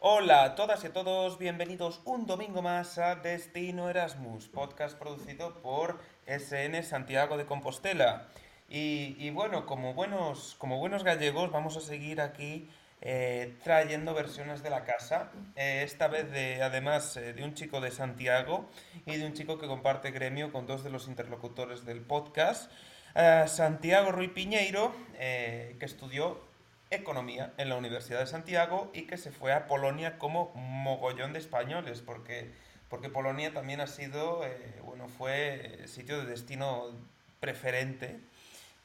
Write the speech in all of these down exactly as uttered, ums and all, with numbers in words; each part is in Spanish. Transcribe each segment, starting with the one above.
Hola a todas y a todos, bienvenidos un domingo más a Destino Erasmus, podcast producido por ese ene Santiago de Compostela. Y, y bueno, como buenos, como buenos gallegos vamos a seguir aquí eh, trayendo versiones de la casa, eh, esta vez de, además eh, de un chico de Santiago y de un chico que comparte gremio con dos de los interlocutores del podcast, eh, Santiago Rui Piñeiro, eh, que estudió Economía en la Universidad de Santiago y que se fue a Polonia como mogollón de españoles, porque, porque Polonia también ha sido, eh, bueno, fue sitio de destino preferente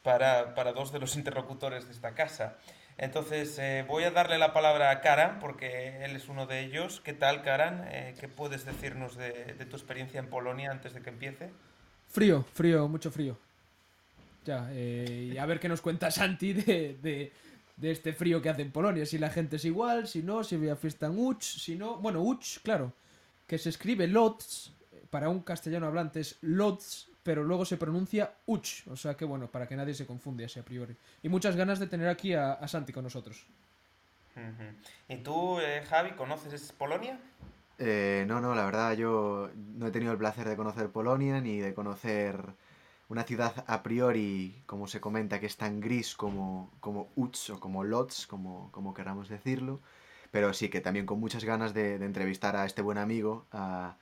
para, para dos de los interlocutores de esta casa. Entonces, eh, voy a darle la palabra a Karan, porque él es uno de ellos. ¿Qué tal, Karan? Eh, ¿qué puedes decirnos de, de tu experiencia en Polonia antes de que empiece? Frío, frío, mucho frío. Ya, eh, y a ver qué nos cuenta Santi de... de... de este frío que hace en Polonia, si la gente es igual, si no, si había fiesta en Łódź, si no... Bueno, Łódź, claro, que se escribe Łódź, para un castellano hablante es Łódź, pero luego se pronuncia Łódź, o sea que bueno, para que nadie se confunde así a priori. Y muchas ganas de tener aquí a, a Santi con nosotros. ¿Y tú, eh, Javi, conoces Polonia? Eh, no, no, la verdad yo no he tenido el placer de conocer Polonia, ni de conocer... una ciudad a priori, como se comenta, que es tan gris como, como Łódź o como Łódź, como, como queramos decirlo, pero sí que también con muchas ganas de, de entrevistar a este buen amigo, a,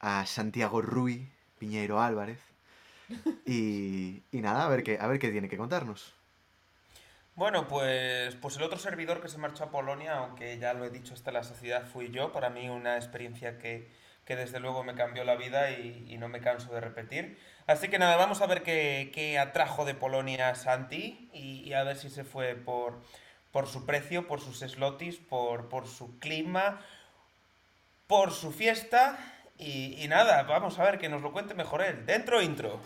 a Santiago Rui Piñeiro Álvarez, y, y nada, a ver, qué, a ver qué tiene que contarnos. Bueno, pues, pues el otro servidor que se marchó a Polonia, aunque ya lo he dicho hasta la saciedad, fui yo. Para mí una experiencia que... que desde luego me cambió la vida y, y no me canso de repetir. Así que nada, vamos a ver qué, qué atrajo de Polonia a Santi y, y a ver si se fue por, por su precio, por sus slotis, por, por su clima, por su fiesta y, y nada, vamos a ver que nos lo cuente mejor él. Dentro intro.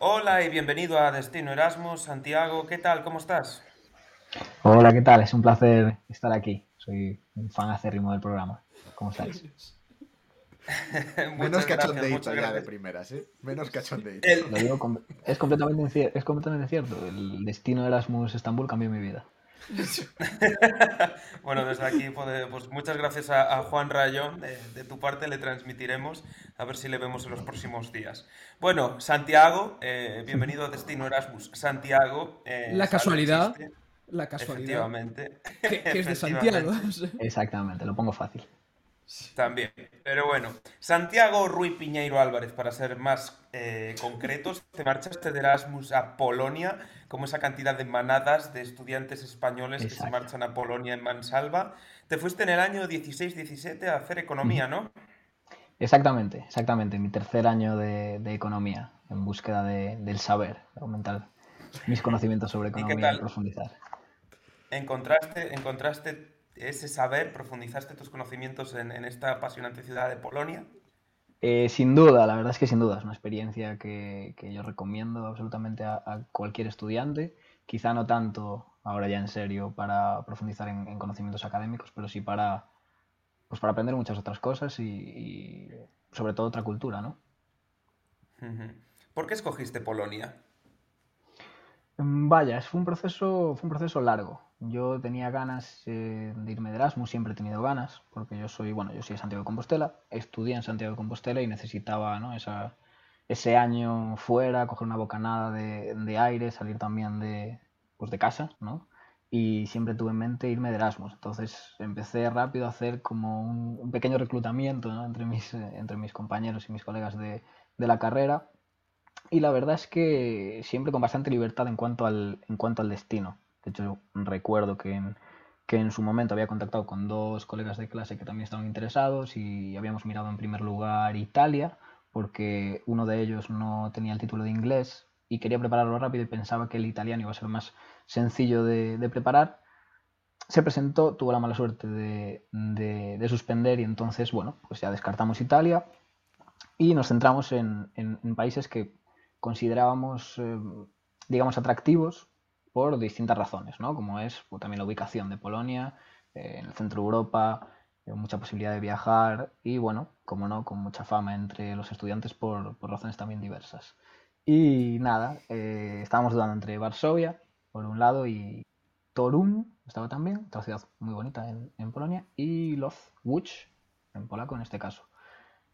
Hola y bienvenido a Destino Erasmus. Santiago, ¿qué tal? ¿Cómo estás? Hola, ¿qué tal? Es un placer estar aquí. Soy un fan acérrimo del programa. ¿Cómo estáis? Menos cachondeito ya de primeras, ¿eh? Menos cachondeito. El... Lo digo con... es, completamente... es completamente cierto. El Destino Erasmus Estambul cambió mi vida. Bueno, desde aquí pues muchas gracias a, a Juan Rayón, de, de tu parte le transmitiremos, a ver si le vemos en los próximos días. Bueno, Santiago, eh, bienvenido a Destino Erasmus. Santiago, eh, la casualidad, la casualidad, efectivamente, que, que es de Santiago. Exactamente, lo pongo fácil. También, pero bueno, Santiago Rui Piñeiro Álvarez, para ser más eh, concretos, te marchaste de Erasmus a Polonia, como esa cantidad de manadas de estudiantes españoles. Exacto. Que se marchan a Polonia en mansalva. Te fuiste en el año dieciséis diecisiete a hacer economía, ¿no? Exactamente, exactamente, mi tercer año de, de economía, en búsqueda de, del saber, de aumentar mis conocimientos sobre economía y, y profundizar. ¿Encontraste, encontraste... ese saber, profundizaste tus conocimientos en, en esta apasionante ciudad de Polonia? Eh, sin duda, la verdad es que sin duda, es una experiencia que, que yo recomiendo absolutamente a, a cualquier estudiante, quizá no tanto, ahora ya en serio, para profundizar en, en conocimientos académicos, pero sí para, pues para aprender muchas otras cosas y, y sobre todo otra cultura, ¿no? ¿Por qué escogiste Polonia? Vaya, fue un proceso, fue un proceso largo. Yo tenía ganas eh, de irme de Erasmus, siempre he tenido ganas, porque yo soy, bueno, yo soy de Santiago de Compostela, estudié en Santiago de Compostela y necesitaba, ¿no?, Esa, ese año fuera, coger una bocanada de, de aire, salir también de, pues de casa, ¿no? Y siempre tuve en mente irme de Erasmus, entonces empecé rápido a hacer como un, un pequeño reclutamiento, ¿no?, entre mis, entre mis compañeros y mis colegas de, de la carrera, y la verdad es que siempre con bastante libertad en cuanto al, en cuanto al destino. De hecho, recuerdo que en, que en su momento había contactado con dos colegas de clase que también estaban interesados y habíamos mirado en primer lugar Italia, porque uno de ellos no tenía el título de inglés y quería prepararlo rápido y pensaba que el italiano iba a ser más sencillo de, de preparar. se presentó, tuvo la mala suerte de, de, de suspender y entonces, bueno, pues ya descartamos Italia y nos centramos en, en, en países que considerábamos, eh, digamos, atractivos por distintas razones, ¿no? Como es pues, también la ubicación de Polonia, eh, en el centro de Europa, eh, mucha posibilidad de viajar y, bueno, como no, con mucha fama entre los estudiantes por, por razones también diversas. Y nada, eh, estábamos dudando entre Varsovia, por un lado, y Torun estaba también, otra ciudad muy bonita en, en Polonia, y Łódź, Łódź, en polaco en este caso.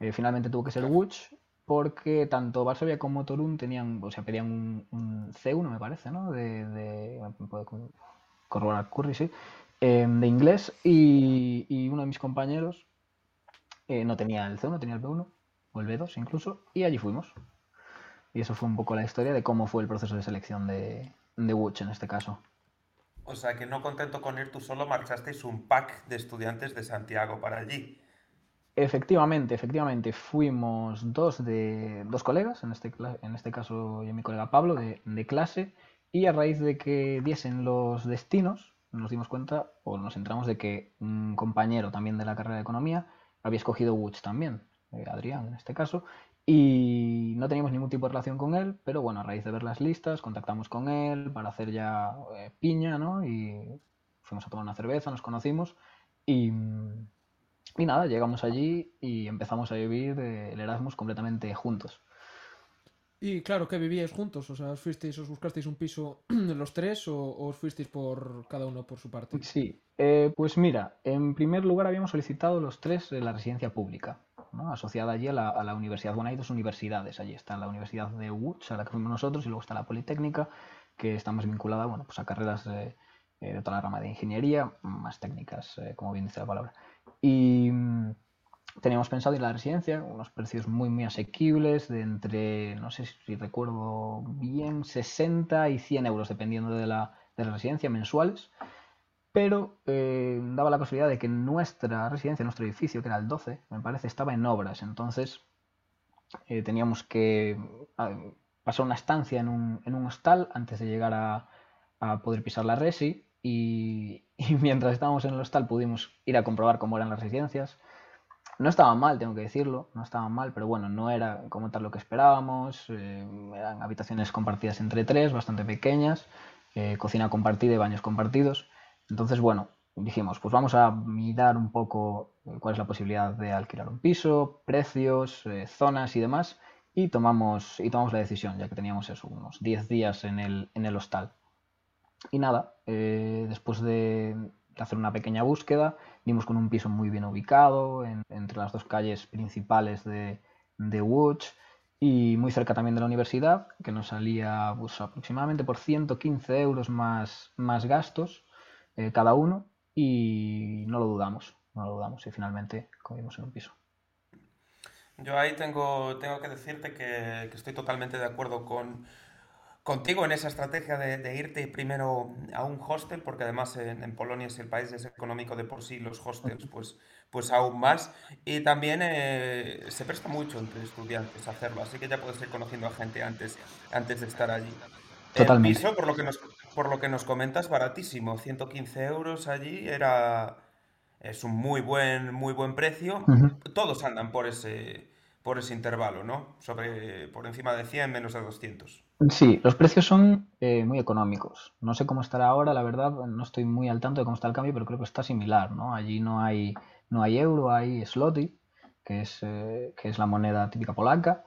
Eh, finalmente tuvo que ser Łódź porque tanto Varsovia como Torun tenían, o sea, pedían un, un C uno, me parece, ¿no? De, de me puedo corroborar Curry, sí, eh, de inglés, y, y uno de mis compañeros eh, no tenía el C uno, tenía el B uno, o el B dos incluso, y allí fuimos. Y eso fue un poco la historia de cómo fue el proceso de selección de, de Łódź en este caso. O sea, que no contento con ir tú solo, marchasteis un pack de estudiantes de Santiago para allí. Efectivamente, efectivamente. Fuimos dos de dos colegas, en este, en este caso yo y mi colega Pablo, de, de clase, y a raíz de que diesen los destinos, nos dimos cuenta, o nos enteramos de que un compañero también de la carrera de Economía había escogido Łódź también, eh, Adrián en este caso, y no teníamos ningún tipo de relación con él, pero bueno, a raíz de ver las listas, contactamos con él para hacer ya eh, piña, ¿no? Y fuimos a tomar una cerveza, nos conocimos y, y nada, llegamos allí y empezamos a vivir eh, el Erasmus completamente juntos. Y claro, que vivíais juntos, o sea, ¿os fuisteis, os buscasteis un piso los tres o, o os fuisteis por cada uno por su parte? Sí, eh, pues mira, en primer lugar habíamos solicitado los tres la residencia pública, ¿no? Asociada allí a la, a la universidad. Bueno, hay dos universidades allí. Está la Universidad de Łódź, a la que fuimos nosotros, y luego está la Politécnica, que está más vinculada, bueno, pues a carreras eh, de toda la rama de ingeniería, más técnicas, eh, como bien dice la palabra. Y mmm, teníamos pensado ir a la residencia, unos precios muy, muy asequibles, de entre, no sé si recuerdo bien, sesenta y cien euros, dependiendo de la, de la residencia, mensuales. Pero eh, daba la casualidad de que nuestra residencia, nuestro edificio, que era el doce, me parece, estaba en obras. Entonces eh, teníamos que eh, pasar una estancia en un, en un hostal antes de llegar a, a poder pisar la resi. Y, y mientras estábamos en el hostal pudimos ir a comprobar cómo eran las residencias. No estaba mal, tengo que decirlo, no estaba mal, pero bueno, no era como tal lo que esperábamos. Eh, eran habitaciones compartidas entre tres, bastante pequeñas, eh, cocina compartida y baños compartidos. Entonces, bueno, dijimos, pues vamos a mirar un poco cuál es la posibilidad de alquilar un piso, precios, eh, zonas y demás, y tomamos, y tomamos la decisión, ya que teníamos eso, unos diez días en el, en el hostal. Y nada, eh, después de hacer una pequeña búsqueda, dimos con un piso muy bien ubicado, en, entre las dos calles principales de, de Łódź, y muy cerca también de la universidad, que nos salía pues, aproximadamente por ciento quince euros más, más gastos, cada uno, y no lo dudamos, no lo dudamos y finalmente comimos en un piso. Yo ahí tengo, tengo que decirte que, que estoy totalmente de acuerdo con, contigo en esa estrategia de, de irte primero a un hostel, porque además en, en Polonia, si el país es económico de por sí, los hostels pues, pues aún más, y también eh, se presta mucho entre estudiantes hacerlo, así que ya puedes ir conociendo a gente antes, antes de estar allí. Totalmente. El piso, por lo que nos, por lo que nos comentas, baratísimo, ciento quince euros allí, era es un muy buen muy buen precio. Uh-huh. Todos andan por ese por ese intervalo, ¿no? Sobre por encima de cien, menos de doscientos. Sí, los precios son eh, muy económicos. No sé cómo estará ahora, la verdad, no estoy muy al tanto de cómo está el cambio, pero creo que está similar, ¿no? Allí no hay no hay euro, hay zloty, que es eh, que es la moneda típica polaca.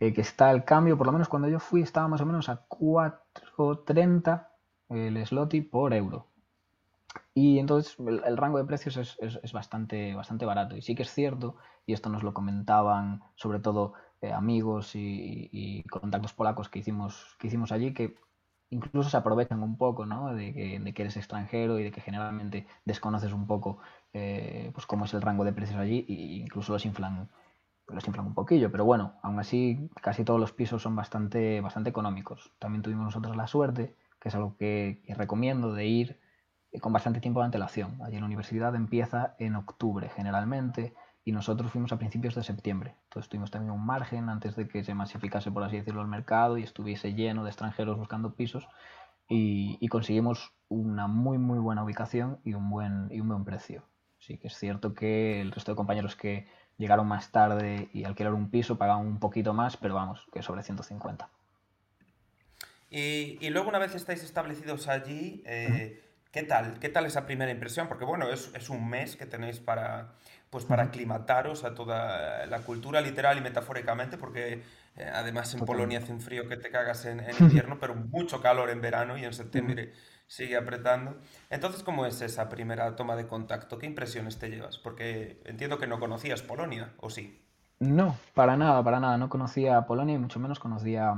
Eh, que está el cambio, por lo menos cuando yo fui, estaba más o menos a cuatro treinta el zloty por euro. Y entonces el, el rango de precios es, es, es bastante, bastante barato. Y sí que es cierto, y esto nos lo comentaban sobre todo eh, amigos y, y contactos polacos que hicimos, que hicimos allí, que incluso se aprovechan un poco, ¿no? De que, de que eres extranjero y de que generalmente desconoces un poco eh, pues cómo es el rango de precios allí e incluso los inflan. Los inflan un poquillo, pero bueno, aún así casi todos los pisos son bastante, bastante económicos. También tuvimos nosotros la suerte, que es algo que, que recomiendo, de ir con bastante tiempo de antelación. Allí en la universidad empieza en octubre generalmente y nosotros fuimos a principios de septiembre. Entonces tuvimos también un margen antes de que se masificase, por así decirlo, el mercado y estuviese lleno de extranjeros buscando pisos y, y conseguimos una muy muy buena ubicación y un buen, y un buen precio. Sí que es cierto que el resto de compañeros que llegaron más tarde y alquilaron un piso pagaban un poquito más, pero vamos, que sobre ciento cincuenta. Y, y luego una vez estáis establecidos allí, eh, uh-huh. ¿qué tal? ¿Qué tal esa primera impresión? Porque bueno, es, es un mes que tenéis para, pues para uh-huh. aclimataros a toda la cultura, literal y metafóricamente, porque eh, además en Totalmente. Polonia hace un frío que te cagas en, en invierno, pero mucho calor en verano y en septiembre uh-huh. sigue apretando. Entonces, ¿cómo es esa primera toma de contacto? ¿Qué impresiones te llevas? Porque entiendo que no conocías Polonia, ¿o sí? No, para nada, para nada. No conocía Polonia y mucho menos conocía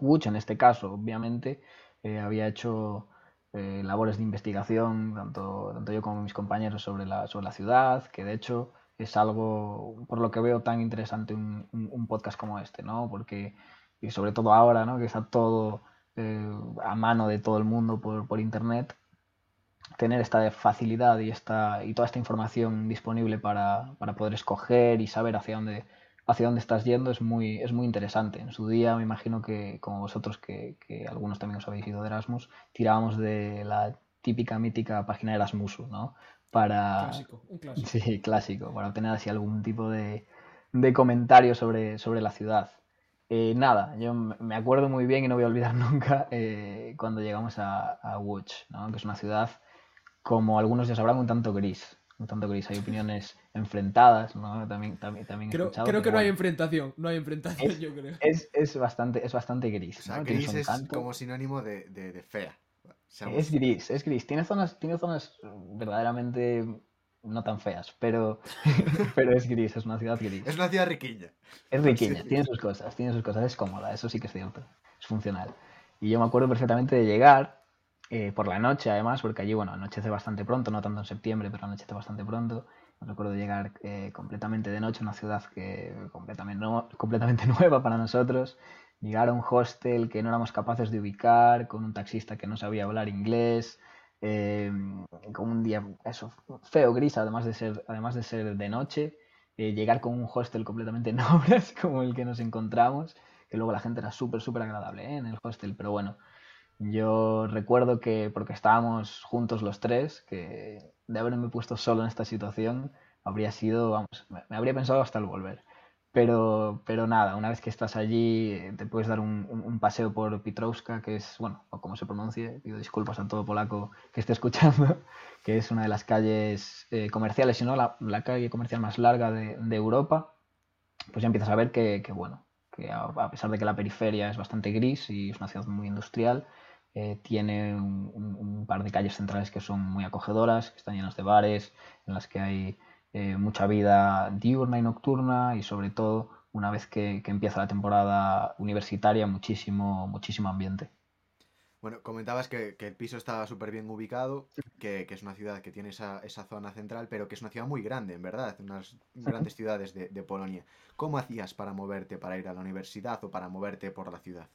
Łódź en este caso, obviamente. Eh, había hecho eh, labores de investigación, tanto, tanto yo como mis compañeros, sobre la, sobre la ciudad, que de hecho es algo, por lo que veo, tan interesante un, un, un podcast como este, ¿no? Porque, y sobre todo ahora, ¿no? Que está todo eh, a mano de todo el mundo por, por internet, tener esta facilidad y, esta, y toda esta información disponible para, para poder escoger y saber hacia dónde... hacia dónde estás yendo es muy, es muy interesante. En su día me imagino que, como vosotros, que, que algunos también os habéis ido de Erasmus, tirábamos de la típica, mítica página de Erasmus, ¿no? Para... Clásico, un clásico. Sí, clásico, para obtener así algún tipo de, de comentario sobre, sobre la ciudad. Eh, nada, yo me acuerdo muy bien y no voy a olvidar nunca eh, cuando llegamos a, a Łódź, ¿no? Que es una ciudad, como algunos ya sabrán, un tanto gris. Tanto que hay opiniones enfrentadas, ¿no? También, también, también he creo, escuchado. Creo que, que no bueno, hay enfrentación, no hay enfrentación, es, yo creo. Es, es, bastante, es bastante gris. O sea, ¿no? Gris es tanto... como sinónimo de, de, de fea. Seamos... Es gris, es gris. Tiene zonas, tiene zonas verdaderamente no tan feas, pero, pero es gris, es una ciudad gris. Es una ciudad riquiña. Es riquiña, sí, tiene sí. sus cosas, tiene sus cosas, es cómoda, eso sí que es cierto, es funcional. Y yo me acuerdo perfectamente de llegar... Eh, por la noche, además, porque allí, bueno, anochece bastante pronto, no tanto en septiembre, pero anochece bastante pronto. Me recuerdo llegar eh, completamente de noche a una ciudad que completamente, no, completamente nueva para nosotros. Llegar a un hostel que no éramos capaces de ubicar, con un taxista que no sabía hablar inglés, eh, con un día eso feo, gris, además de ser, además de, ser de noche. Eh, llegar con un hostel completamente en obras, como el que nos encontramos, que luego la gente era súper, súper agradable ¿eh? En el hostel, pero bueno. Yo recuerdo que, porque estábamos juntos los tres, que de haberme puesto solo en esta situación habría sido, vamos, me habría pensado hasta el volver. Pero, pero nada, una vez que estás allí te puedes dar un, un paseo por Piotrkowska, que es, bueno, o como se pronuncie, pido disculpas a todo polaco que esté escuchando, que es una de las calles eh, comerciales, si no la, la calle comercial más larga de, de Europa, pues ya empiezas a ver que, que bueno, que a, a pesar de que la periferia es bastante gris y es una ciudad muy industrial, Eh, tiene un, un, un par de calles centrales que son muy acogedoras, que están llenas de bares, en las que hay eh, mucha vida diurna y nocturna, y sobre todo, una vez que, que empieza la temporada universitaria, muchísimo, muchísimo ambiente. Bueno, comentabas que, que el piso está súper bien ubicado, que, que es una ciudad que tiene esa, esa zona central, pero que es una ciudad muy grande, en verdad, unas grandes ciudades de, de Polonia. ¿Cómo hacías para moverte, para ir a la universidad o para moverte por la ciudad?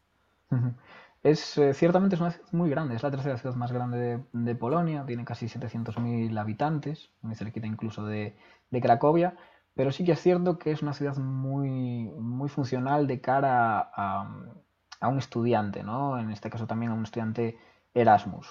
Es, eh, ciertamente es una ciudad muy grande, es la tercera ciudad más grande de, de Polonia, tiene casi setecientos mil habitantes, muy cerquita incluso de, de Cracovia, pero sí que es cierto que es una ciudad muy, muy funcional de cara a, a un estudiante, ¿no? En este caso también a un estudiante Erasmus.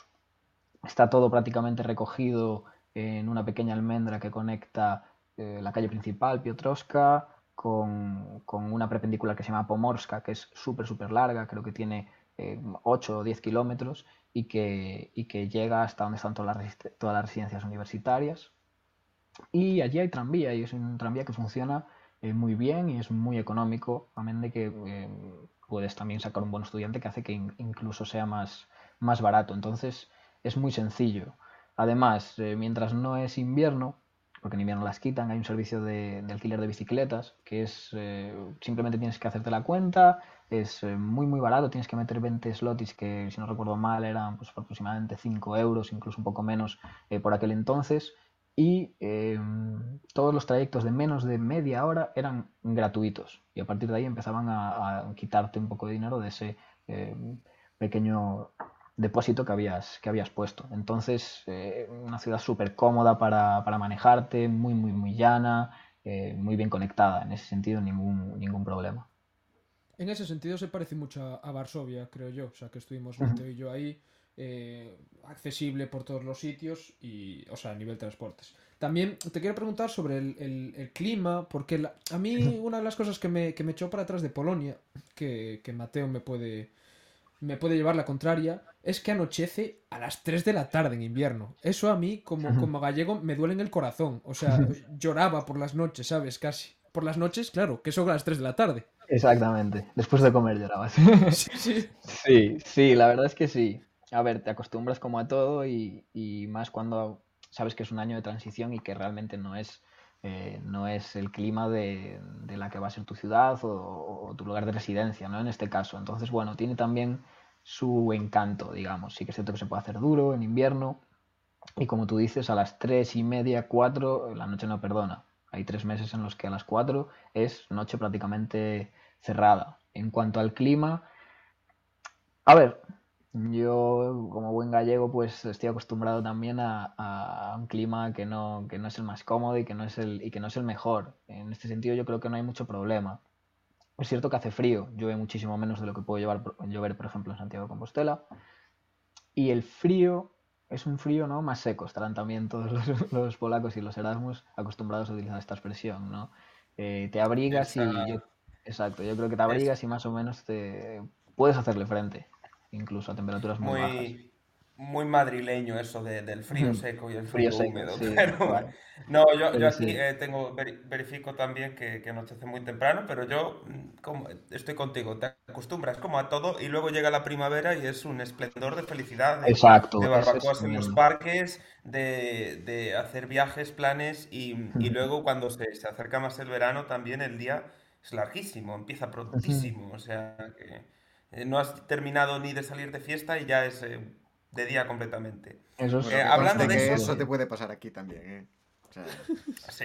Está todo prácticamente recogido en una pequeña almendra que conecta eh, la calle principal, Piotrkowska, con, con una perpendicular que se llama Pomorska, que es súper, súper larga, creo que tiene eh, ocho o diez kilómetros y que, y que llega hasta donde están todas las, todas las residencias universitarias. Y allí hay tranvía, y es un tranvía que funciona eh, muy bien y es muy económico, amén de que eh, puedes también sacar un buen estudiante que hace que in, incluso sea más, más barato. Entonces es muy sencillo. Además, eh, mientras no es invierno, porque en invierno las quitan, hay un servicio de, de alquiler de bicicletas, que es eh, simplemente tienes que hacerte la cuenta, es eh, muy muy barato, tienes que meter veinte slotis, que si no recuerdo mal eran pues, aproximadamente cinco euros, incluso un poco menos eh, por aquel entonces, y eh, todos los trayectos de menos de media hora eran gratuitos, y a partir de ahí empezaban a, a quitarte un poco de dinero de ese eh, pequeño depósito que habías, que habías puesto. Entonces, eh, una ciudad súper cómoda para, para manejarte, muy, muy, muy llana, eh, muy bien conectada. En ese sentido, ningún, ningún problema. En ese sentido se parece mucho a, a Varsovia, creo yo. O sea, que estuvimos Mateo y yo ahí. eh, accesible por todos los sitios, y, o sea, a nivel transportes. También te quiero preguntar sobre el, el, el clima, porque la, a mí una de las cosas que me, que me echó para atrás de Polonia, que, que Mateo me puede, me puede llevar la contraria, es que anochece a las tres de la tarde en invierno. Eso a mí, como, como gallego, me duele en el corazón. O sea, lloraba por las noches, ¿sabes? Casi. Por las noches, claro, que son a las tres de la tarde. Exactamente. Después de comer llorabas. Sí, sí. Sí, sí, la verdad es que sí. A ver, te acostumbras como a todo y, y más cuando sabes que es un año de transición y que realmente no es, eh, no es el clima de, de la que va a ser tu ciudad o, o tu lugar de residencia, ¿no? En este caso. Entonces, bueno, tiene también su encanto, digamos. Sí que es cierto que se puede hacer duro en invierno y, como tú dices, a las tres y media, cuatro, la noche no perdona. Hay tres meses en los que a las cuatro es noche prácticamente cerrada. En cuanto al clima, a ver, yo como buen gallego pues estoy acostumbrado también a, a un clima que no, que no es el más cómodo y que no es el, y que no es el mejor. En este sentido yo creo que no hay mucho problema. Es cierto que hace frío, llueve muchísimo menos de lo que puede llevar, llover, por ejemplo, en Santiago de Compostela. Y el frío es un frío, ¿no?, más seco. Estarán también todos los, los polacos y los Erasmus acostumbrados a utilizar esta expresión, ¿no? Eh, te abrigas y... Yo, exacto, yo creo que te abrigas y más o menos te puedes hacerle frente, incluso a temperaturas muy, muy bajas. Muy madrileño eso de, del frío seco y el frío, frío húmedo. Seco, sí, pero, claro. No, yo, pero yo aquí sí. eh, tengo verifico también que, que anochece muy temprano, pero yo como, estoy contigo, te acostumbras como a todo y luego llega la primavera y es un esplendor de felicidad, de, exacto, de barbacoas es en los parques, de, de hacer viajes, planes y, mm. y luego cuando se, se acerca más el verano también el día es larguísimo, empieza prontísimo, mm. o sea que no has terminado ni de salir de fiesta y ya es... Eh, de día completamente. Eso es, eh, hablando de eso, eso te puede pasar aquí también, ¿eh? O sea, sí.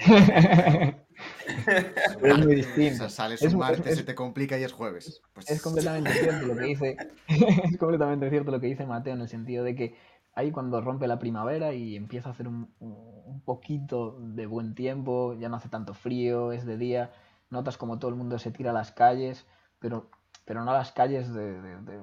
Es muy distinto. O sea, sales es, un martes, es, se te complica y es jueves. Pues... Es completamente cierto lo que dice. Es completamente cierto lo que dice Mateo, en el sentido de que ahí cuando rompe la primavera y empieza a hacer un, un poquito de buen tiempo, ya no hace tanto frío, es de día, notas como todo el mundo se tira a las calles, pero pero no a las calles de, de, de,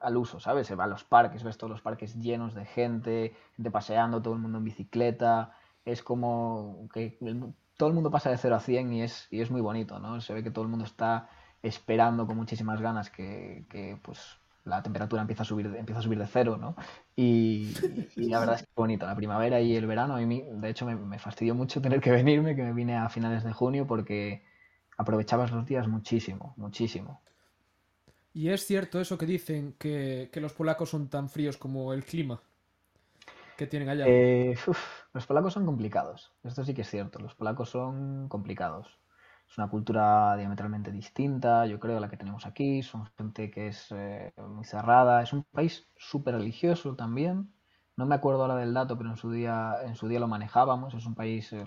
al uso, ¿sabes? Se va a los parques, ves todos los parques llenos de gente, gente paseando, todo el mundo en bicicleta, es como que el, todo el mundo pasa de cero a cien y es, y es muy bonito, ¿no? Se ve que todo el mundo está esperando con muchísimas ganas que, que pues, la temperatura empieza a subir, empieza a subir de cero, ¿no? Y, y la verdad es que es bonito, la primavera y el verano, a mí, de hecho me, me fastidió mucho tener que venirme, que me vine a finales de junio porque aprovechabas los días muchísimo, muchísimo. ¿Y es cierto eso que dicen, que, que los polacos son tan fríos como el clima que tienen allá? Eh, uf, los polacos son complicados, esto sí que es cierto, los polacos son complicados. Es una cultura diametralmente distinta, yo creo, a la que tenemos aquí, son gente que es eh, muy cerrada, es un país súper religioso también, no me acuerdo ahora del dato, pero en su día, en su día lo manejábamos, es un país, eh,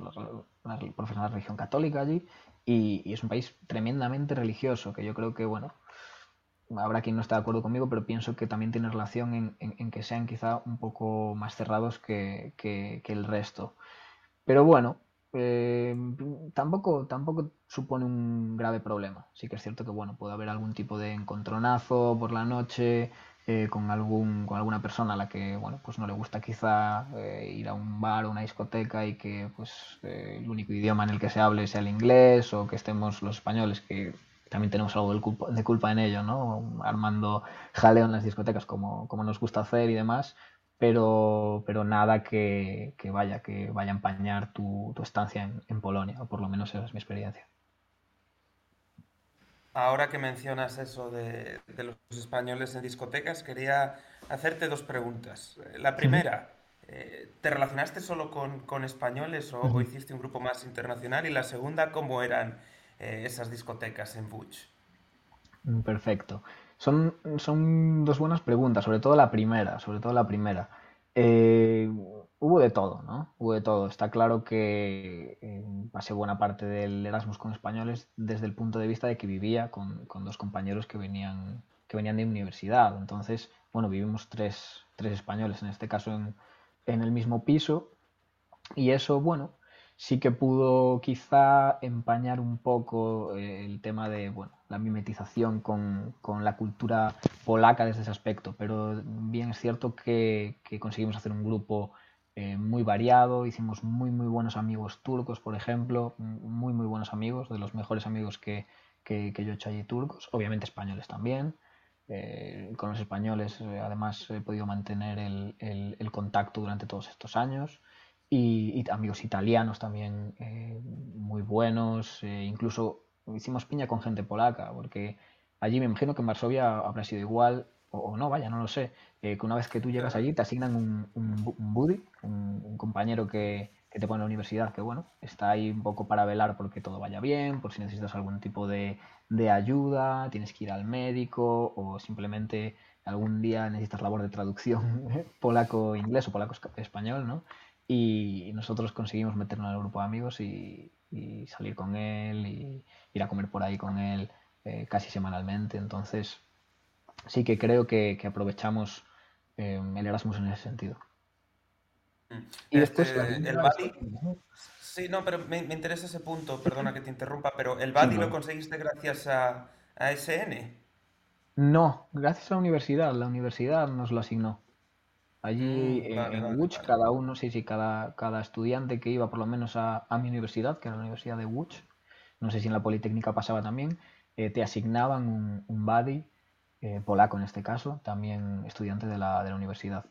una profesora de religión católica allí, y, y es un país tremendamente religioso, que yo creo que, bueno... Habrá quien no está de acuerdo conmigo, pero pienso que también tiene relación en, en, en que sean quizá un poco más cerrados que, que, que el resto. Pero bueno, eh, tampoco, tampoco supone un grave problema. Sí que es cierto que bueno, puede haber algún tipo de encontronazo por la noche eh, con algún con alguna persona a la que bueno, pues no le gusta quizá eh, ir a un bar o una discoteca y que pues eh, el único idioma en el que se hable sea el inglés o que estemos los españoles que... También tenemos algo de culpa, de culpa en ello, ¿no? Armando jaleo en las discotecas como, como nos gusta hacer y demás, pero, pero nada que, que vaya que vaya a empañar tu, tu estancia en, en Polonia, o por lo menos esa es mi experiencia. Ahora que mencionas eso de, de los españoles en discotecas, quería hacerte dos preguntas. La primera, eh, ¿te relacionaste solo con, con españoles o, o hiciste un grupo más internacional? Y la segunda, ¿cómo eran esas discotecas en Łódź? Perfecto. Son, son dos buenas preguntas, sobre todo la primera. Sobre todo la primera. Eh, hubo de todo, ¿no? Hubo de todo. Está claro que eh, pasé buena parte del Erasmus con españoles desde el punto de vista de que vivía con, con dos compañeros que venían, que venían de universidad. Entonces, bueno, vivimos tres, tres españoles, en este caso en, en el mismo piso. Y eso, bueno... sí que pudo quizá empañar un poco el tema de, bueno, la mimetización con, con la cultura polaca desde ese aspecto, pero bien es cierto que, que conseguimos hacer un grupo eh, muy variado, hicimos muy muy buenos amigos turcos, por ejemplo, muy muy buenos amigos, de los mejores amigos que, que, que yo he hecho allí turcos, obviamente españoles también. Eh, con los españoles eh, además he podido mantener el, el, el contacto durante todos estos años. Y, y amigos italianos también eh, muy buenos, eh, incluso hicimos piña con gente polaca, porque allí me imagino que en Varsovia habrá sido igual, o, o no, vaya, no lo sé, eh, que una vez que tú llegas allí te asignan un, un, un buddy, un, un compañero que, que te pone en la universidad, que bueno, está ahí un poco para velar porque todo vaya bien, por si necesitas algún tipo de, de ayuda, tienes que ir al médico, o simplemente algún día necesitas labor de traducción ¿eh? polaco-inglés o polaco-español, ¿no? Y nosotros conseguimos meternos en el grupo de amigos y, y salir con él y ir a comer por ahí con él eh, casi semanalmente. Entonces sí que creo que, que aprovechamos eh, el Erasmus en ese sentido. Y después este, el buddy, sí, no, pero me, me interesa ese punto, perdona que te interrumpa, pero el buddy sí, lo conseguiste gracias a, a S N. No, gracias a la universidad, la universidad nos lo asignó. Allí mm, en, vale, en Łódź, vale, cada uno, sí, sí, cada, cada estudiante que iba por lo menos a, a mi universidad, que era la Universidad de Łódź, no sé si en la Politécnica pasaba también, eh, te asignaban un, un buddy, eh, polaco en este caso, también estudiante de la, de la universidad.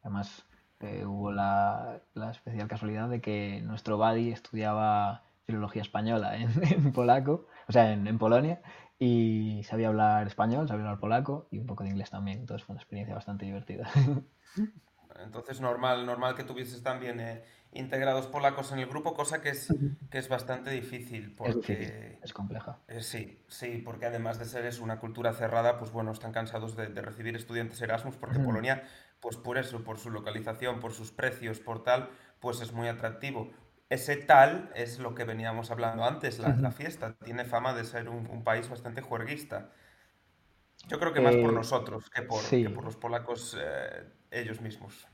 Además, eh, hubo la, la especial casualidad de que nuestro buddy estudiaba Filología española en, en polaco, o sea, en, en Polonia, y sabía hablar español, sabía hablar polaco y un poco de inglés también, entonces fue una experiencia bastante divertida. Entonces normal, normal que tuvieses también eh, integrados polacos en el grupo, cosa que es, que es bastante difícil. Porque, es difícil, es compleja. Eh, sí, sí, porque además de ser es una cultura cerrada, pues bueno, están cansados de, de recibir estudiantes Erasmus, porque mm. Polonia, pues por eso, por su localización, por sus precios, por tal, pues es muy atractivo. Ese tal es lo que veníamos hablando antes, la, la fiesta. Tiene fama de ser un, un país bastante juerguista. Yo creo que más eh, por nosotros que por, sí. que por los polacos eh, ellos mismos.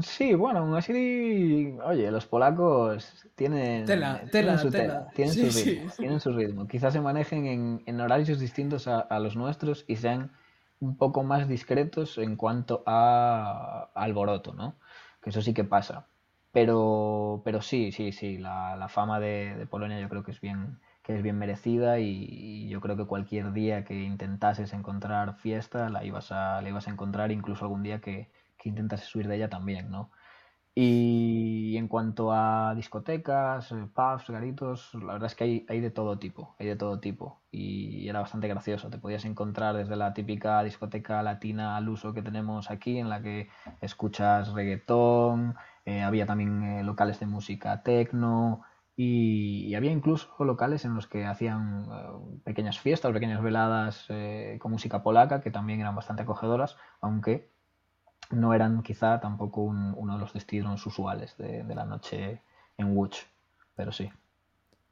Sí, bueno, aún así, oye, los polacos tienen, tela, tienen tela, su tela, tela tienen, sí, sus ritmos, sí. tienen su ritmo. Quizás se manejen en, en horarios distintos a, a los nuestros y sean un poco más discretos en cuanto a, a alboroto, ¿no? Que eso sí que pasa. Pero, pero sí, sí, sí, la, la fama de, de Polonia yo creo que es bien, que es bien merecida y, y yo creo que cualquier día que intentases encontrar fiesta la ibas a, la ibas a encontrar, incluso algún día que, que intentases subir de ella también, ¿no? Y, y en cuanto a discotecas, pubs, garitos, la verdad es que hay, hay de todo tipo, hay de todo tipo y, y era bastante gracioso. Te podías encontrar desde la típica discoteca latina al uso que tenemos aquí, en la que escuchas reggaetón. Eh, había también eh, locales de música techno y, y había incluso locales en los que hacían eh, pequeñas fiestas, pequeñas veladas eh, con música polaca, que también eran bastante acogedoras, aunque no eran quizá tampoco un, uno de los destinos usuales de, de la noche en Łódź, pero sí.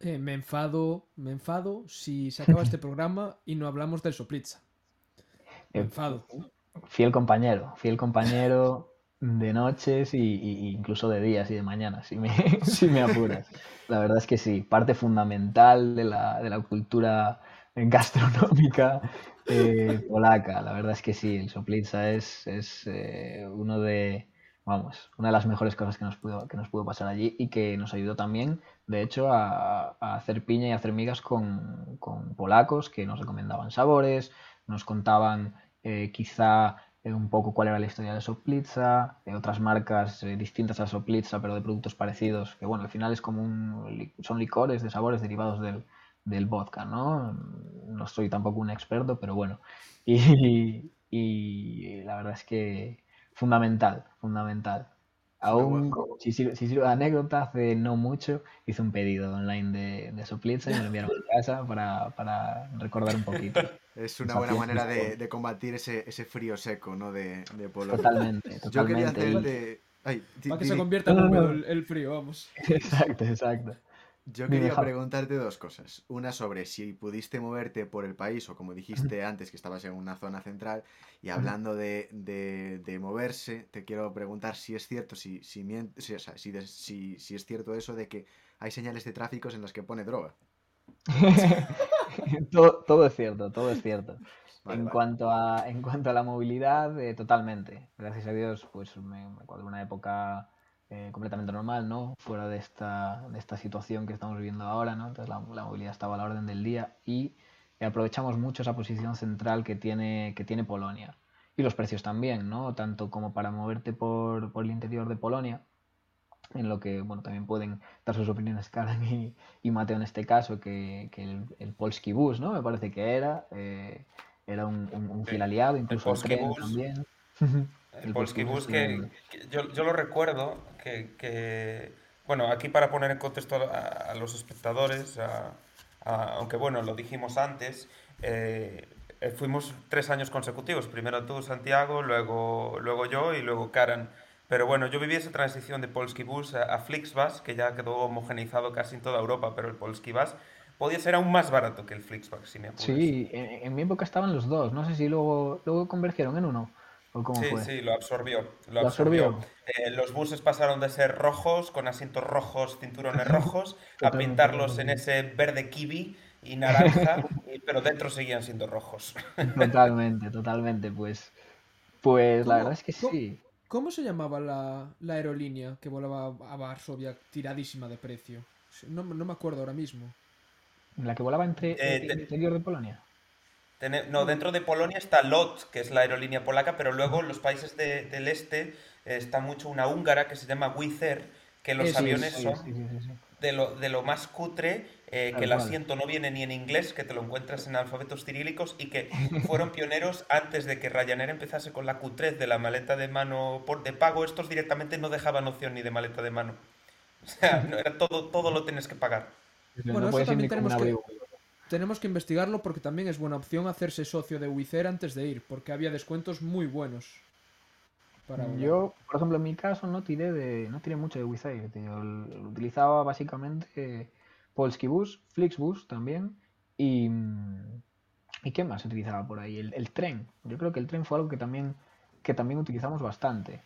Eh, me enfado, me enfado si se acaba este programa y no hablamos del Soplica. Me eh, enfado. Fiel compañero, fiel compañero... de noches y, y incluso de días y de mañanas, si me, si me apuras. La verdad es que sí, parte fundamental de la, de la cultura gastronómica eh, polaca. La verdad es que sí, el Soplica es, es eh, uno de, vamos, una de las mejores cosas que nos pudo, que nos pudo pasar allí y que nos ayudó también, de hecho, a, a hacer piña y hacer migas con, con polacos que nos recomendaban sabores, nos contaban eh, quizá... un poco cuál era la historia de Soplica, de otras marcas eh, distintas a Soplica pero de productos parecidos, que bueno, al final es como un, son licores de sabores derivados del, del vodka, ¿no? No soy tampoco un experto, pero bueno, y, y la verdad es que fundamental, fundamental. Aún, si sirve si de anécdota, hace no mucho hice un pedido online de, de Soplica y me lo enviaron a casa para, para recordar un poquito. Es una buena manera de, de combatir ese, ese frío seco, ¿no? De, de Polonia. Totalmente, totalmente. Yo quería hacer el de... Ay, di, para que di, se convierta en no, no, no. el, el frío, vamos. Exacto, exacto. Yo quería preguntarte dos cosas. Una sobre si pudiste moverte por el país, o como dijiste antes, que estabas en una zona central, y hablando de, de, de moverse, te quiero preguntar si es cierto, si, si, si, o sea, si, si, si es cierto eso de que hay señales de tráfico en las que pone droga. todo, todo es cierto, todo es cierto. Vale, en, vale. Cuanto a, en cuanto a la movilidad, eh, totalmente. Gracias a Dios, pues me, me cuadro una época eh, completamente normal, ¿no? Fuera de esta, de esta situación que estamos viviendo ahora, ¿no? Entonces la, la movilidad estaba a la orden del día y aprovechamos mucho esa posición central que tiene, que tiene Polonia. Y los precios también, ¿no? Tanto como para moverte por, por el interior de Polonia, en lo que, bueno, también pueden dar sus opiniones Karan y, y Mateo en este caso, que, que el, el Polski Bus, ¿no? Me parece que era... Eh, Era un, un, un fiel aliado, incluso el Polski Bus también. El Polski Bus, que, que yo, yo lo recuerdo, que, que, bueno, aquí para poner en contexto a, a los espectadores, a, a, aunque bueno, lo dijimos antes, eh, eh, fuimos tres años consecutivos, primero tú, Santiago, luego, luego yo y luego Karan. Pero bueno, yo viví esa transición de Polski Bus a, a Flixbus, que ya quedó homogeneizado casi en toda Europa, pero el Polski Bus podía ser aún más barato que el Flixbus, si me apuras. Sí, en, en mi época estaban los dos. No sé si luego, luego convergieron en uno o cómo sí, fue. Sí, sí, lo absorbió. Lo, ¿Lo absorbió. absorbió. Eh, los buses pasaron de ser rojos, con asientos rojos, cinturones rojos, a pintarlos en ese verde kiwi y naranja, pero dentro seguían siendo rojos. Totalmente, totalmente. Pues, pues la verdad es que ¿cómo, sí. ¿Cómo se llamaba la, la aerolínea que volaba a Varsovia tiradísima de precio? No, no me acuerdo ahora mismo. La que volaba entre eh, el interior de Polonia. Ten, no, dentro de Polonia está LOT, que es la aerolínea polaca, pero luego en los países de, del este está mucho una húngara que se llama Wizz Air, que los sí, aviones sí, son sí, sí, sí, sí. De, lo, de lo más cutre, eh, que el asiento no viene ni en inglés, que te lo encuentras en alfabetos cirílicos y que fueron pioneros antes de que Ryanair empezase con la cutrez de la maleta de mano por de pago. Estos directamente no dejaban opción ni de maleta de mano. O sea, no, era todo, todo lo tienes que pagar. Bueno, no eso también tenemos que, tenemos que investigarlo porque también es buena opción hacerse socio de Wizz Air antes de ir, porque había descuentos muy buenos. Para yo, por ejemplo, en mi caso no tiré de no tiré mucho de Wizz Air. Yo utilizaba básicamente Polski Bus, Flixbus también y, y ¿qué más utilizaba por ahí? El, el tren. Yo creo que el tren fue algo que también, que también utilizamos bastante.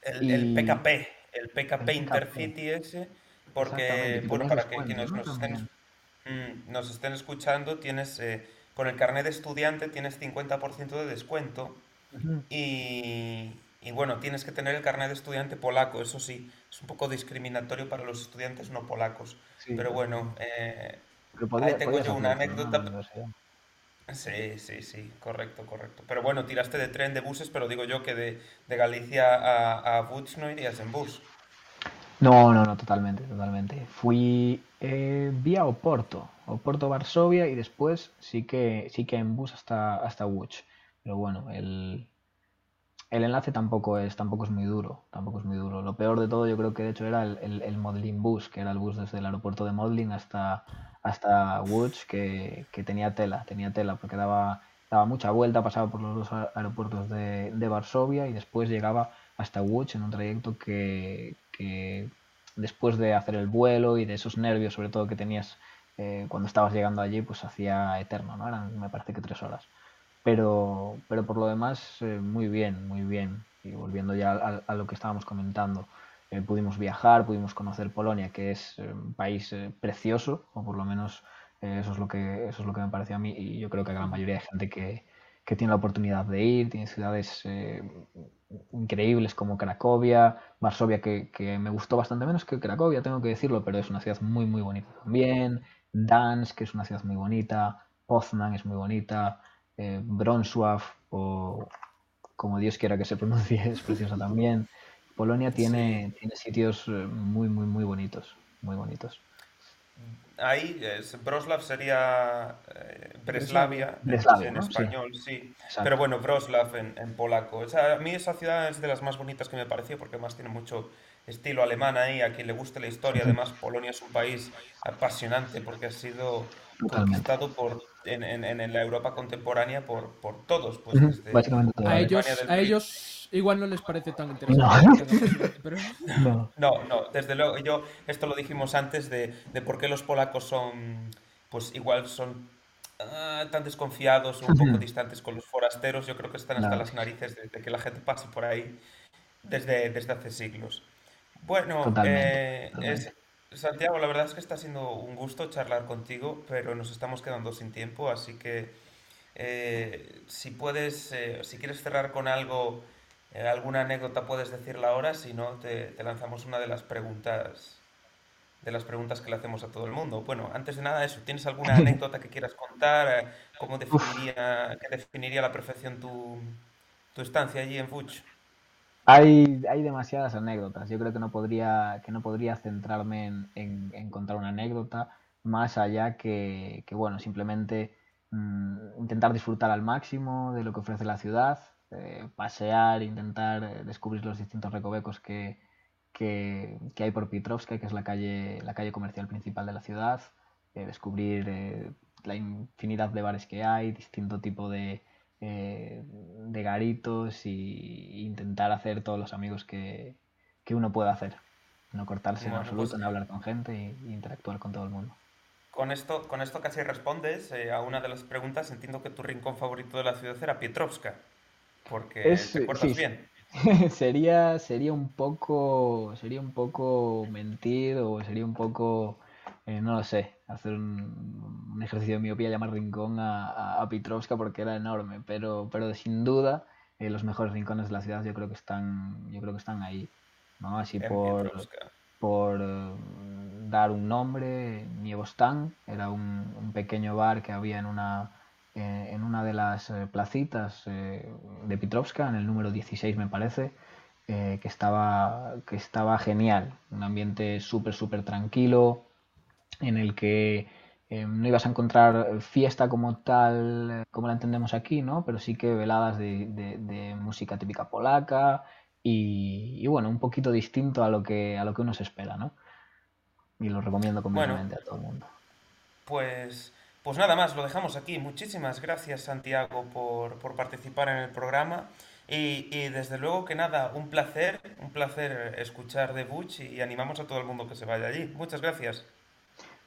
El, y... el P K P, el P K P Intercity ese. Porque, bueno, para que quienes nos, mm, nos estén escuchando, tienes eh, con el carnet de estudiante tienes cincuenta por ciento de descuento. Uh-huh. y, y bueno, tienes que tener el carnet de estudiante polaco, eso sí, es un poco discriminatorio para los estudiantes no polacos. Sí, pero bueno, eh, pero podría, ahí tengo yo una anécdota. Sí, sí, sí, correcto, correcto. Pero bueno, tiraste de tren, de buses, pero digo yo que de, de Galicia a, a Łódź no irías en bus. No, no, no, totalmente, totalmente. Fui eh, vía Oporto, Oporto, Varsovia y después sí que sí que en bus hasta hasta Łódź. Pero bueno, el, el enlace tampoco es tampoco es muy duro, tampoco es muy duro. Lo peor de todo yo creo que de hecho era el, el, el Modlin bus, que era el bus desde el aeropuerto de Modlin hasta hasta Łódź, que, que tenía tela, tenía tela porque daba daba mucha vuelta, pasaba por los dos aeropuertos de, de Varsovia y después llegaba hasta Łódź en un trayecto que que después de hacer el vuelo y de esos nervios sobre todo que tenías eh, cuando estabas llegando allí, pues hacía eterno, ¿no? Eran, me parece que tres horas. Pero, pero por lo demás, eh, muy bien, muy bien. Y volviendo ya a, a lo que estábamos comentando, eh, pudimos viajar, pudimos conocer Polonia, que es eh, un país eh, precioso, o por lo menos eh, eso es lo que eso es lo que me pareció a mí, y yo creo que a la mayoría de gente que, que tiene la oportunidad de ir, tiene ciudades... Eh, increíbles como Cracovia, Varsovia, que, que me gustó bastante menos que Cracovia, tengo que decirlo, pero es una ciudad muy muy bonita también. Dansk, que es una ciudad muy bonita. Poznań es muy bonita. eh, Wrocław, o como Dios quiera que se pronuncie, es preciosa también. Polonia tiene, sí. tiene sitios muy muy muy bonitos, muy bonitos. Ahí, es, Wrocław sería eh, Breslavia, Breslavia en ¿no? español, sí. sí. Pero bueno, Wrocław en, en polaco. O sea, a mí esa ciudad es de las más bonitas que me pareció porque además tiene mucho estilo alemana, y a quien le guste la historia. Además, Polonia es un país apasionante porque ha sido conquistado por en, en, en la Europa contemporánea por, por todos. Pues, uh-huh. desde a ellos, del... a ellos igual no les parece tan interesante. No, pero... no. no, no, desde luego. Yo, esto lo dijimos antes de, de por qué los polacos son, pues igual son uh, tan desconfiados o un uh-huh. poco distantes con los forasteros. Yo creo que están hasta no. las narices de, de que la gente pase por ahí desde, desde hace siglos. Bueno, totalmente, eh, totalmente. Es, Santiago, la verdad es que está siendo un gusto charlar contigo, pero nos estamos quedando sin tiempo, así que eh, si puedes, eh, si quieres cerrar con algo, eh, alguna anécdota puedes decirla ahora, si no te, te lanzamos una de las preguntas de las preguntas que le hacemos a todo el mundo. Bueno, antes de nada eso, ¿tienes alguna anécdota que quieras contar? ¿Cómo definiría, qué definiría a la perfección tu, tu estancia allí en Łódź? Hay, hay demasiadas anécdotas. Yo creo que no podría, que no podría centrarme en, en, en contar una anécdota más allá que, que bueno, simplemente mmm, intentar disfrutar al máximo de lo que ofrece la ciudad, eh, pasear, intentar descubrir los distintos recovecos que, que, que hay por Piotrkowska, que es la calle, la calle comercial principal de la ciudad, eh, descubrir eh, la infinidad de bares que hay, distinto tipo de... Eh, de garitos y intentar hacer todos los amigos que, que uno pueda hacer, no cortarse bueno, en absoluto, pues, no hablar con gente y, y interactuar con todo el mundo. Con esto, con esto casi respondes eh, a una de las preguntas. Entiendo que tu rincón favorito de la ciudad era Piotrkowska, porque es, te acuerdas sí, bien. sería, sería un poco, sería un poco mentir o sería un poco Eh, no lo sé, hacer un, un ejercicio de miopía, llamar rincón a, a, a Piotrkowska porque era enorme, pero, pero sin duda eh, los mejores rincones de la ciudad yo creo que están, yo creo que están ahí, ¿no? Así por, por eh, dar un nombre, Niebostán era un, un pequeño bar que había en una, eh, en una de las eh, placitas eh, de Piotrkowska, en el número dieciséis me parece, eh, que estaba, que estaba genial, un ambiente súper, súper tranquilo, en el que eh, no ibas a encontrar fiesta como tal, como la entendemos aquí, ¿no? Pero sí que veladas de, de, de música típica polaca y, y, bueno, un poquito distinto a lo que a lo que uno se espera, ¿no? Y lo recomiendo completamente bueno, a todo el mundo. Pues, pues nada más, lo dejamos aquí. Muchísimas gracias, Santiago, por, por participar en el programa. Y, y desde luego que nada, un placer, un placer escuchar de Łódź y animamos a todo el mundo que se vaya allí. Muchas gracias.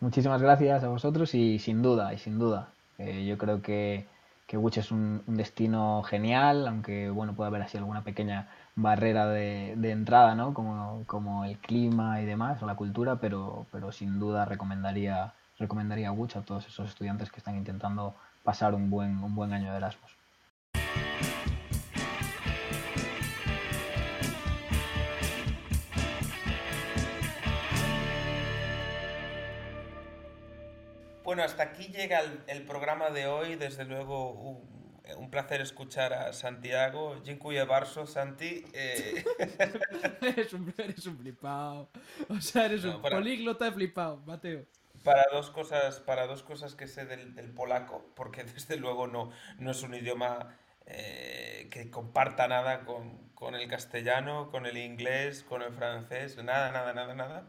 Muchísimas gracias a vosotros y sin duda, y sin duda. Eh, yo creo que, que Łódź es un, un destino genial, aunque bueno puede haber así alguna pequeña barrera de, de entrada, ¿no? Como, como el clima y demás, o la cultura, pero, pero sin duda recomendaría recomendaría Łódź a todos esos estudiantes que están intentando pasar un buen, un buen año de Erasmus. Bueno, hasta aquí llega el, el programa de hoy. Desde luego, un, un placer escuchar a Santiago. Dziękuję bardzo, Santi. Eh... eres, un, eres un flipado. O sea, eres no, un para... políglota flipado, Mateo. Para dos cosas, para dos cosas que sé del, del polaco, porque desde luego no, no es un idioma eh, que comparta nada con, con el castellano, con el inglés, con el francés, nada, nada, nada, nada.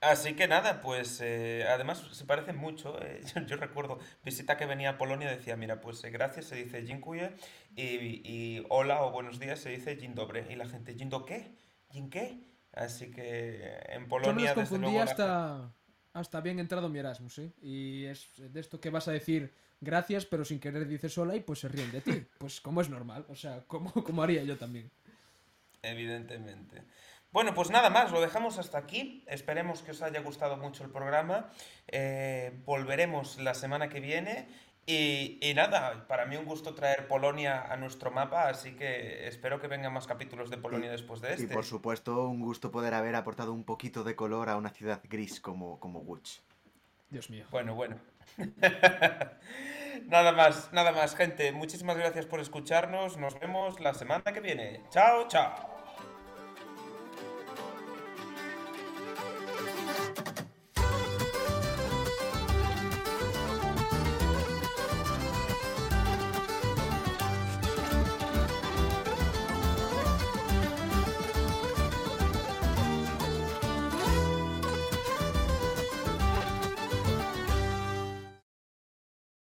Así que nada, pues eh, además se parecen mucho. Eh, yo, yo recuerdo visita que venía a Polonia decía, mira, pues eh, gracias se dice dziękuję y, y hola o buenos días se dice dzień dobry. Y la gente, ¿dzień do qué? ¿Dzień qué? Así que en Polonia... Yo me los confundí desde luego, hasta, hasta bien entrado mi Erasmus, ¿eh? Y es de esto que vas a decir gracias, pero sin querer dices hola y pues se ríen de ti. Pues como es normal, o sea, como, como haría yo también. Evidentemente. Bueno, pues nada más, lo dejamos hasta aquí. Esperemos que os haya gustado mucho el programa. Eh, volveremos la semana que viene. Y, y nada, para mí un gusto traer Polonia a nuestro mapa, así que espero que vengan más capítulos de Polonia y, después de este. Y por supuesto, un gusto poder haber aportado un poquito de color a una ciudad gris como, como Łódź. Dios mío. Bueno, bueno. Nada más, nada más, gente. Muchísimas gracias por escucharnos. Nos vemos la semana que viene. Chao, chao.